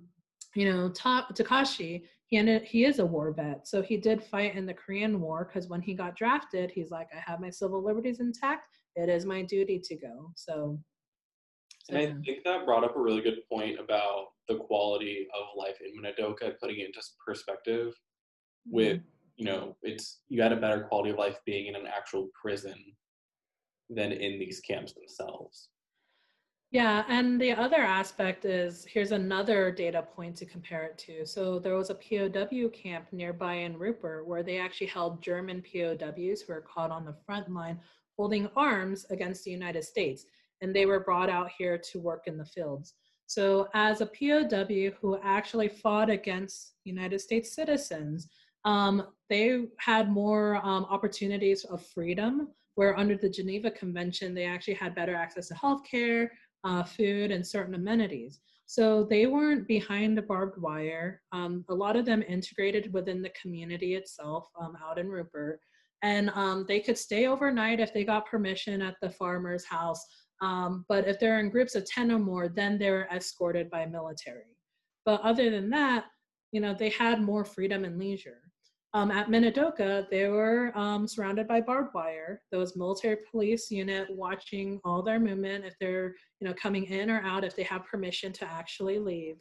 you know, Takashi, he ended, he is a war vet, so he did fight in the Korean War, because when he got drafted, he's like, I have my civil liberties intact. It is my duty to go. So, so and I yeah. think that brought up a really good point about the quality of life in Minidoka, putting it into perspective with, mm-hmm. you know, it's, you had a better quality of life being in an actual prison than in these camps themselves. Yeah, and the other aspect is, here's another data point to compare it to. So there was a P O W camp nearby in Rupert where they actually held German P O Ws who were caught on the front line holding arms against the United States, and they were brought out here to work in the fields. So as a P O W who actually fought against United States citizens, um, they had more um, opportunities of freedom, where under the Geneva Convention, they actually had better access to healthcare, Uh, food and certain amenities. So they weren't behind the barbed wire. Um, a lot of them integrated within the community itself um, out in Rupert. And um, they could stay overnight if they got permission at the farmer's house. Um, but if they're in groups of ten or more, then they're escorted by military. But other than that, you know, they had more freedom and leisure. Um, at Minidoka, they were um, surrounded by barbed wire. There was military police unit watching all their movement, if they're you know, coming in or out, if they have permission to actually leave.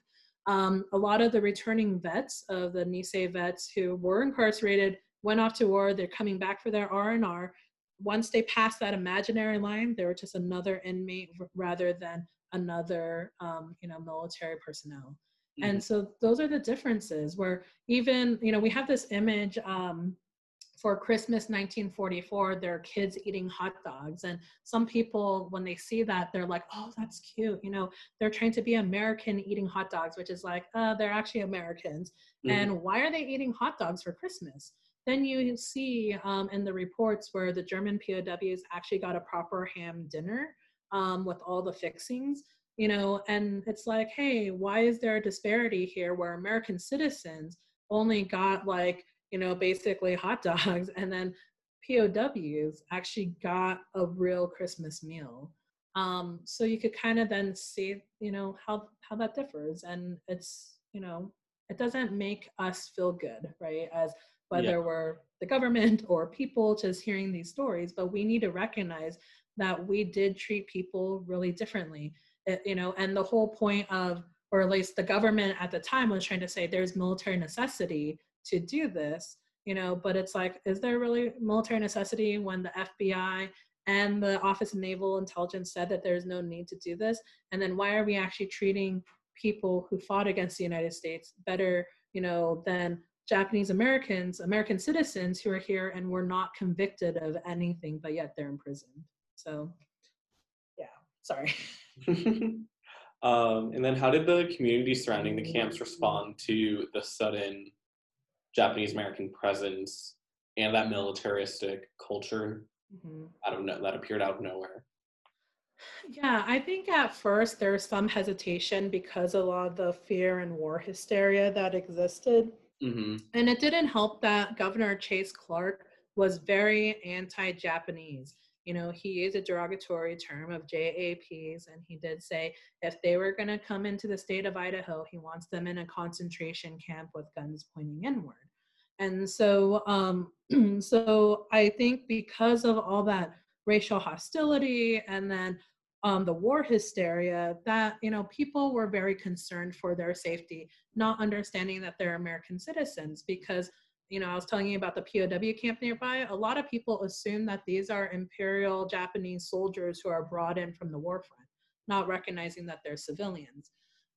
Um, a lot of the returning vets of the Nisei vets who were incarcerated, went off to war, they're coming back for their R and R. Once they passed that imaginary line, they were just another inmate rather than another um, you know, military personnel. And so those are the differences, where even, you know, we have this image um, for Christmas nineteen forty-four, there are kids eating hot dogs. And some people, when they see that, they're like, oh, that's cute. You know, they're trying to be American eating hot dogs, which is like, uh, they're actually Americans. Mm-hmm. And why are they eating hot dogs for Christmas? Then you see um, in the reports where the German P O Ws actually got a proper ham dinner um, with all the fixings, you know, and it's like, hey, why is there a disparity here where American citizens only got like, you know, basically hot dogs, and then P O Ws actually got a real Christmas meal. Um, so you could kind of then see, you know, how, how that differs. And it's, you know, it doesn't make us feel good, right? As whether yeah. we're the government or people just hearing these stories, but we need to recognize that we did treat people really differently, it, you know, and the whole point of, or at least the government at the time was trying to say there's military necessity to do this, you know, but it's like, is there really military necessity when the F B I and the Office of Naval Intelligence said that there's no need to do this? And then why are we actually treating people who fought against the United States better, you know, than Japanese Americans, American citizens who are here and were not convicted of anything, but yet they're imprisoned? So, yeah, sorry. um, and then how did the community surrounding the camps respond to the sudden Japanese American presence and that militaristic culture? Mm-hmm. I don't know, that appeared out of nowhere. Yeah, I think at first there was some hesitation because of a lot of the fear and war hysteria that existed. Mm-hmm. And it didn't help that Governor Chase Clark was very anti-Japanese. You know, he used a derogatory term of J A Ps, and he did say if they were going to come into the state of Idaho, he wants them in a concentration camp with guns pointing inward. And so, um, so I think because of all that racial hostility and then um, the war hysteria, that, you know, people were very concerned for their safety, not understanding that they're American citizens. Because, you know, I was telling you about the P O W camp nearby, a lot of people assume that these are imperial Japanese soldiers who are brought in from the war front, not recognizing that they're civilians.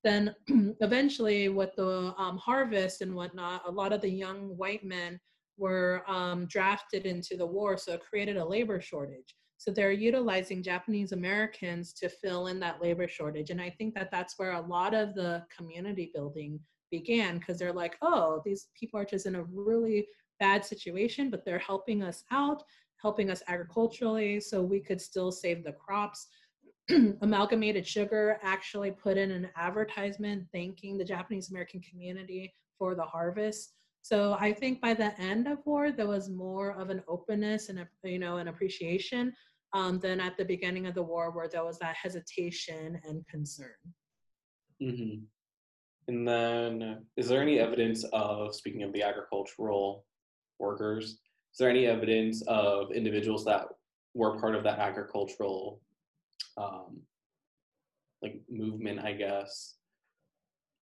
Then eventually with the um, harvest and whatnot, a lot of the young white men were um, drafted into the war, so it created a labor shortage. So they're utilizing Japanese Americans to fill in that labor shortage. And I think that that's where a lot of the community building began, because they're like, oh, these people are just in a really bad situation, but they're helping us out, helping us agriculturally so we could still save the crops. Amalgamated Sugar actually put in an advertisement thanking the Japanese American community for the harvest. So I think by the end of war, there was more of an openness and a, you know, an appreciation um, than at the beginning of the war, where there was that hesitation and concern. Mm-hmm. And then, is there any evidence of, speaking of the agricultural workers, is there any evidence of individuals that were part of that agricultural um, like movement, I guess,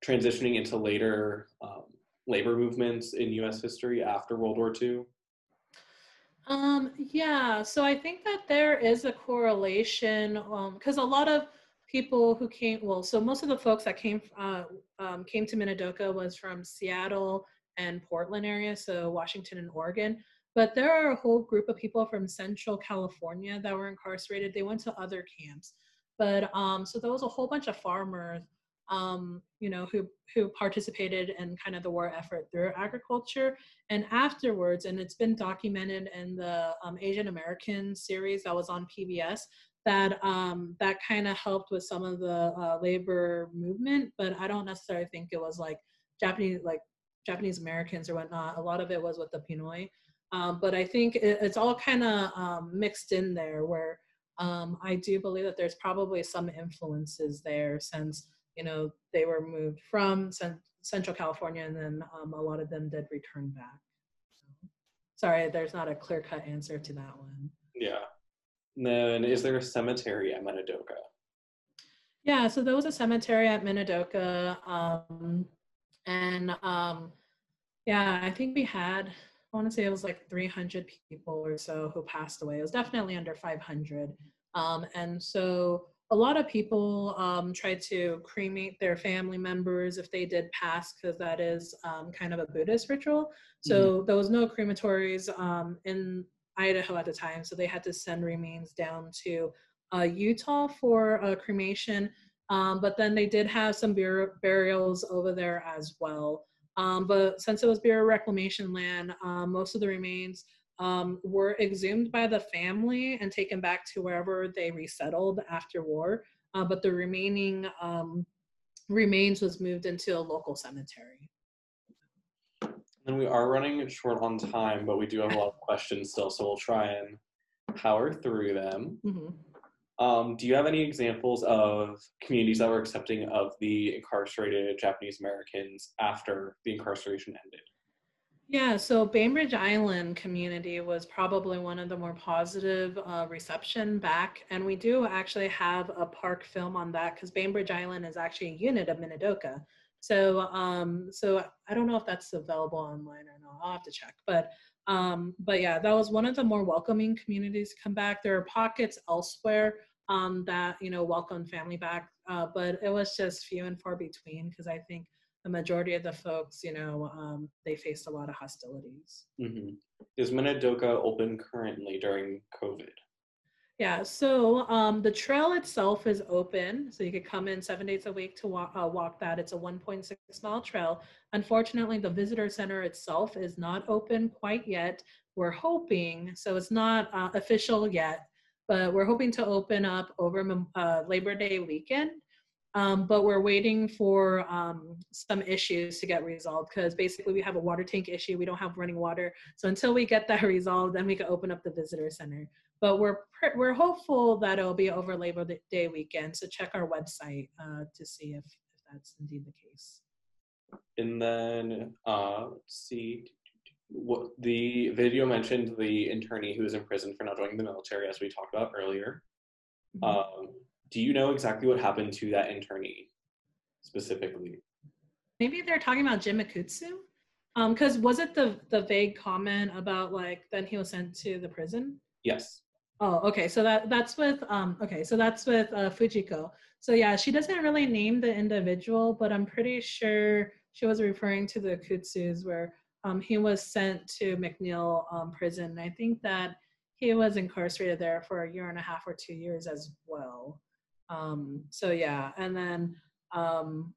transitioning into later um, labor movements in U S history after World War Two? Um, yeah, so I think that there is a correlation, because um, a lot of people who came, well, so most of the folks that came uh, um, came to Minidoka was from Seattle and Portland area, so Washington and Oregon. But there are a whole group of people from Central California that were incarcerated. They went to other camps. But um, so there was a whole bunch of farmers, um, you know, who, who participated in kind of the war effort through agriculture. And afterwards, and it's been documented in the um, Asian American series that was on P B S, that um, that kind of helped with some of the uh, labor movement, but I don't necessarily think it was like Japanese, like Japanese Americans or whatnot. A lot of it was with the Pinoy, um, but I think it, it's all kind of um, mixed in there. Where um, I do believe that there's probably some influences there, since, you know, they were moved from cent- Central California, and then um, a lot of them did return back. So, sorry, there's not a clear-cut answer to that one. Yeah. Then, is there a cemetery at Minidoka? Yeah, so there was a cemetery at Minidoka, um, and um, yeah, I think we had, I want to say it was like three hundred people or so who passed away. It was definitely under five hundred, um, and so a lot of people um, tried to cremate their family members if they did pass, because that is um, kind of a Buddhist ritual. So mm-hmm. there was no crematories um, in Idaho at the time, so they had to send remains down to uh, Utah for uh, cremation. Um, but then they did have some bur burials over there as well. Um, but since it was Bureau of Reclamation land, um, most of the remains um, were exhumed by the family and taken back to wherever they resettled after war. Uh, but the remaining um, remains was moved into a local cemetery. And we are running short on time, but we do have a lot of questions still, so we'll try and power through them. Mm-hmm. Um, do you have any examples of communities that were accepting of the incarcerated Japanese Americans after the incarceration ended? Yeah, so Bainbridge Island community was probably one of the more positive uh, reception back, and we do actually have a park film on that, because Bainbridge Island is actually a unit of Minidoka. So, um, so I don't know if that's available online or not, I'll have to check, but Um, but yeah, that was one of the more welcoming communities to come back. There are pockets elsewhere um, that, you know, welcome family back, uh, but it was just few and far between, because I think the majority of the folks, you know, um, they faced a lot of hostilities. Mm-hmm. Is Minidoka open currently during COVID? Yeah, so um, the trail itself is open, so you could come in seven days a week to walk, uh, walk that. It's a one point six mile trail. Unfortunately, the visitor center itself is not open quite yet. We're hoping, so it's not uh, official yet, but we're hoping to open up over uh, Labor Day weekend, um, but we're waiting for um, some issues to get resolved, because basically we have a water tank issue. We don't have running water, so until we get that resolved, then we can open up the visitor center. But we're we're hopeful that it'll be over Labor Day weekend. So check our website uh, to see if, if that's indeed the case. And then uh, let's see, what the video mentioned the internee who was in prison for not joining the military, as we talked about earlier. Mm-hmm. um, do you know exactly what happened to that internee specifically? Maybe they're talking about Jim Ikutsu, because um, was it the the vague comment about like then he was sent to the prison? Yes. Oh, okay. So that that's with um. Okay, so that's with uh, Fujiko. So yeah, she doesn't really name the individual, but I'm pretty sure she was referring to the Ikutsus, where um he was sent to McNeil um, prison. I think that he was incarcerated there for a year and a half or two years as well. Um. So yeah, and then um,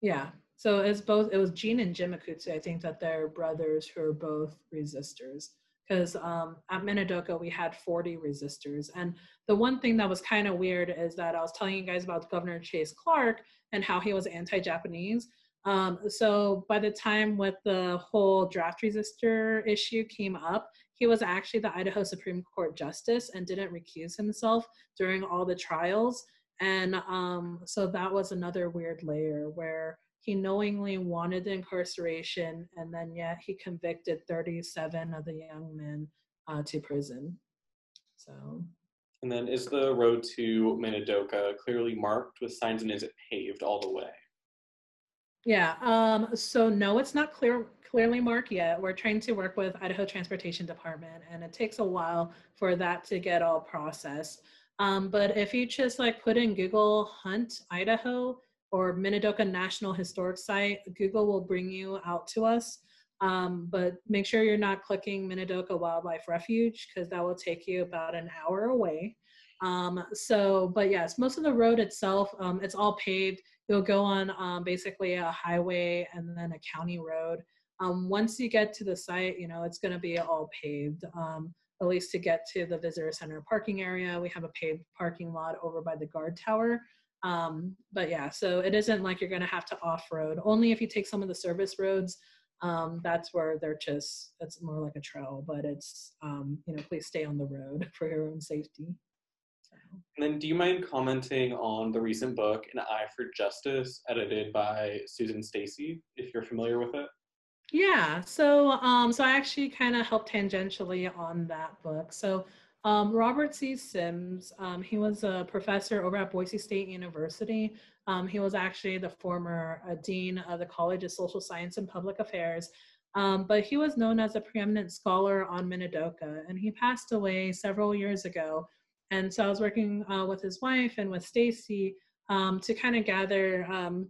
yeah. So it's both. It was Gene and Jim Ikutsu. I think that they're brothers who are both resistors. Because um, at Minidoka, we had forty resistors. And the one thing that was kind of weird is that I was telling you guys about Governor Chase Clark and how he was anti-Japanese. Um, so by the time with the whole draft resistor issue came up, he was actually the Idaho Supreme Court Justice and didn't recuse himself during all the trials. And um, so that was another weird layer where he knowingly wanted the incarceration, and then yet he convicted thirty-seven of the young men uh, to prison. So. And then is the road to Minidoka clearly marked with signs, and is it paved all the way? Yeah, um, so no, it's not clear, clearly marked yet. We're trying to work with Idaho Transportation Department, and it takes a while for that to get all processed. Um, but if you just like put in Google Hunt, Idaho, or Minidoka National Historic Site, Google will bring you out to us. Um, but make sure you're not clicking Minidoka Wildlife Refuge, because that will take you about an hour away. Um, so, but yes, most of the road itself, um, it's all paved. You'll go on um, basically a highway and then a county road. Um, once you get to the site, you know, it's gonna be all paved, um, at least to get to the visitor center parking area. We have a paved parking lot over by the guard tower. Um, but yeah, so it isn't like you're going to have to off-road. Only if you take some of the service roads, um, that's where they're just, it's more like a trail, but it's, um, you know, please stay on the road for your own safety. So. And then do you mind commenting on the recent book, An Eye for Justice, edited by Susan Stacey, if you're familiar with it? Yeah, so, um, so I actually kind of helped tangentially on that book. So Um, Robert C. Sims, um, he was a professor over at Boise State University. Um, he was actually the former uh, dean of the College of Social Science and Public Affairs, um, but he was known as a preeminent scholar on Minidoka, and he passed away several years ago. And so I was working uh, with his wife and with Stacey um, to kind of gather um,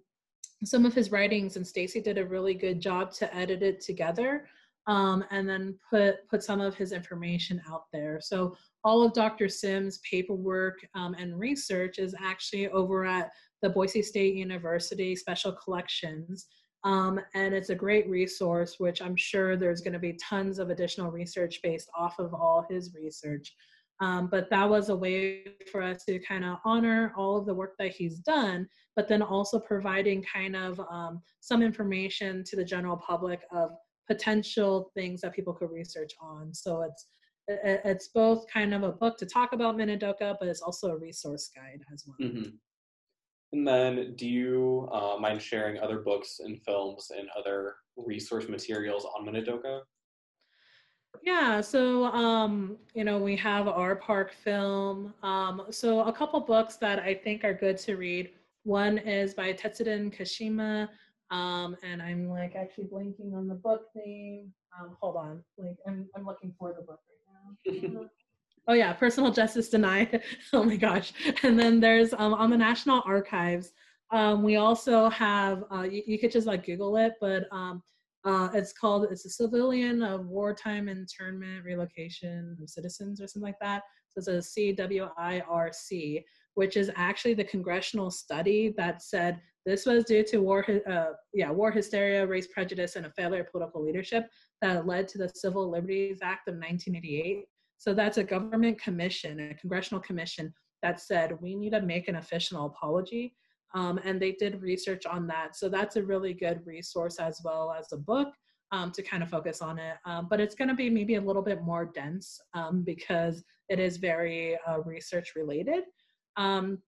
some of his writings, and Stacey did a really good job to edit it together um, and then put, put some of his information out there. So all of Doctor Sims' paperwork um, and research is actually over at the Boise State University Special Collections. Um, and it's a great resource, which I'm sure there's going to be tons of additional research based off of all his research. Um, but that was a way for us to kind of honor all of the work that he's done, but then also providing kind of um, some information to the general public of potential things that people could research on. So it's, it's both kind of a book to talk about Minidoka, but it's also a resource guide as well. Mm-hmm. And then do you uh, mind sharing other books and films and other resource materials on Minidoka? Yeah, so, um, you know, we have our park film. Um, so a couple books that I think are good to read. One is by Tetsuden Kashima, um, and I'm like actually blanking on the book name. Um, hold on, like I'm, I'm looking for the book right now. Oh yeah, Personal Justice Denied. Oh my gosh. And then there's um, on the National Archives. Um, we also have, uh, you, you could just like Google it, but um, Uh, it's called, it's a Civilian of Wartime Internment Relocation of Citizens or something like that. So it's a C W I R C, which is actually the congressional study that said this was due to war, uh, yeah, war hysteria, race prejudice, and a failure of political leadership that led to the Civil Liberties Act of nineteen eighty-eight. So that's a government commission, a congressional commission that said we need to make an official apology. Um, and they did research on that. So that's a really good resource as well as a book um, to kind of focus on it. Um, but it's going to be maybe a little bit more dense um, because it is very uh, research related. Um,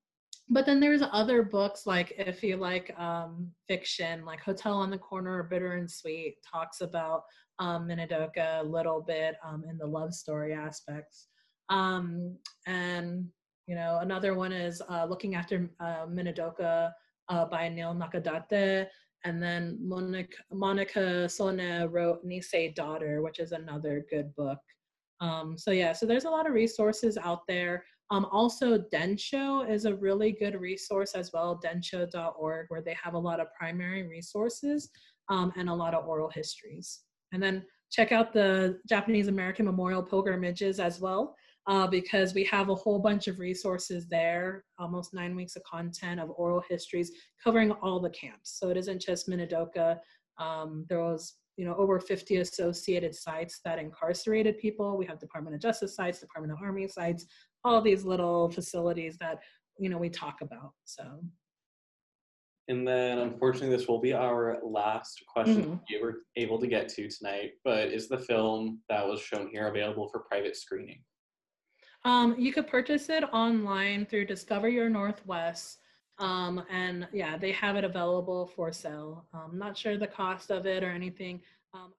but then there's other books, like if you like um, fiction, like Hotel on the Corner or Bitter and Sweet talks about um, Minidoka a little bit um, in the love story aspects. Um, and You know, another one is uh, Looking After uh, Minidoka uh, by Neil Nakadate, and then Monica, Monica Sone wrote Nisei Daughter, which is another good book. Um, so yeah, so there's a lot of resources out there. Um, also, Densho is a really good resource as well, densho dot org, where they have a lot of primary resources um, and a lot of oral histories. And then check out the Japanese American Memorial Pilgrimages as well. Uh, because we have a whole bunch of resources there, almost nine weeks of content of oral histories covering all the camps. So it isn't just Minidoka. Um, there was, you know, over fifty associated sites that incarcerated people. We have Department of Justice sites, Department of Army sites, all these little facilities that, you know, we talk about. So. And then, unfortunately, this will be our last question mm-hmm. we were able to get to tonight. But is the film that was shown here available for private screening? Um, you could purchase it online through Discover Your Northwest, um, and yeah, they have it available for sale. I'm not sure the cost of it or anything. Um,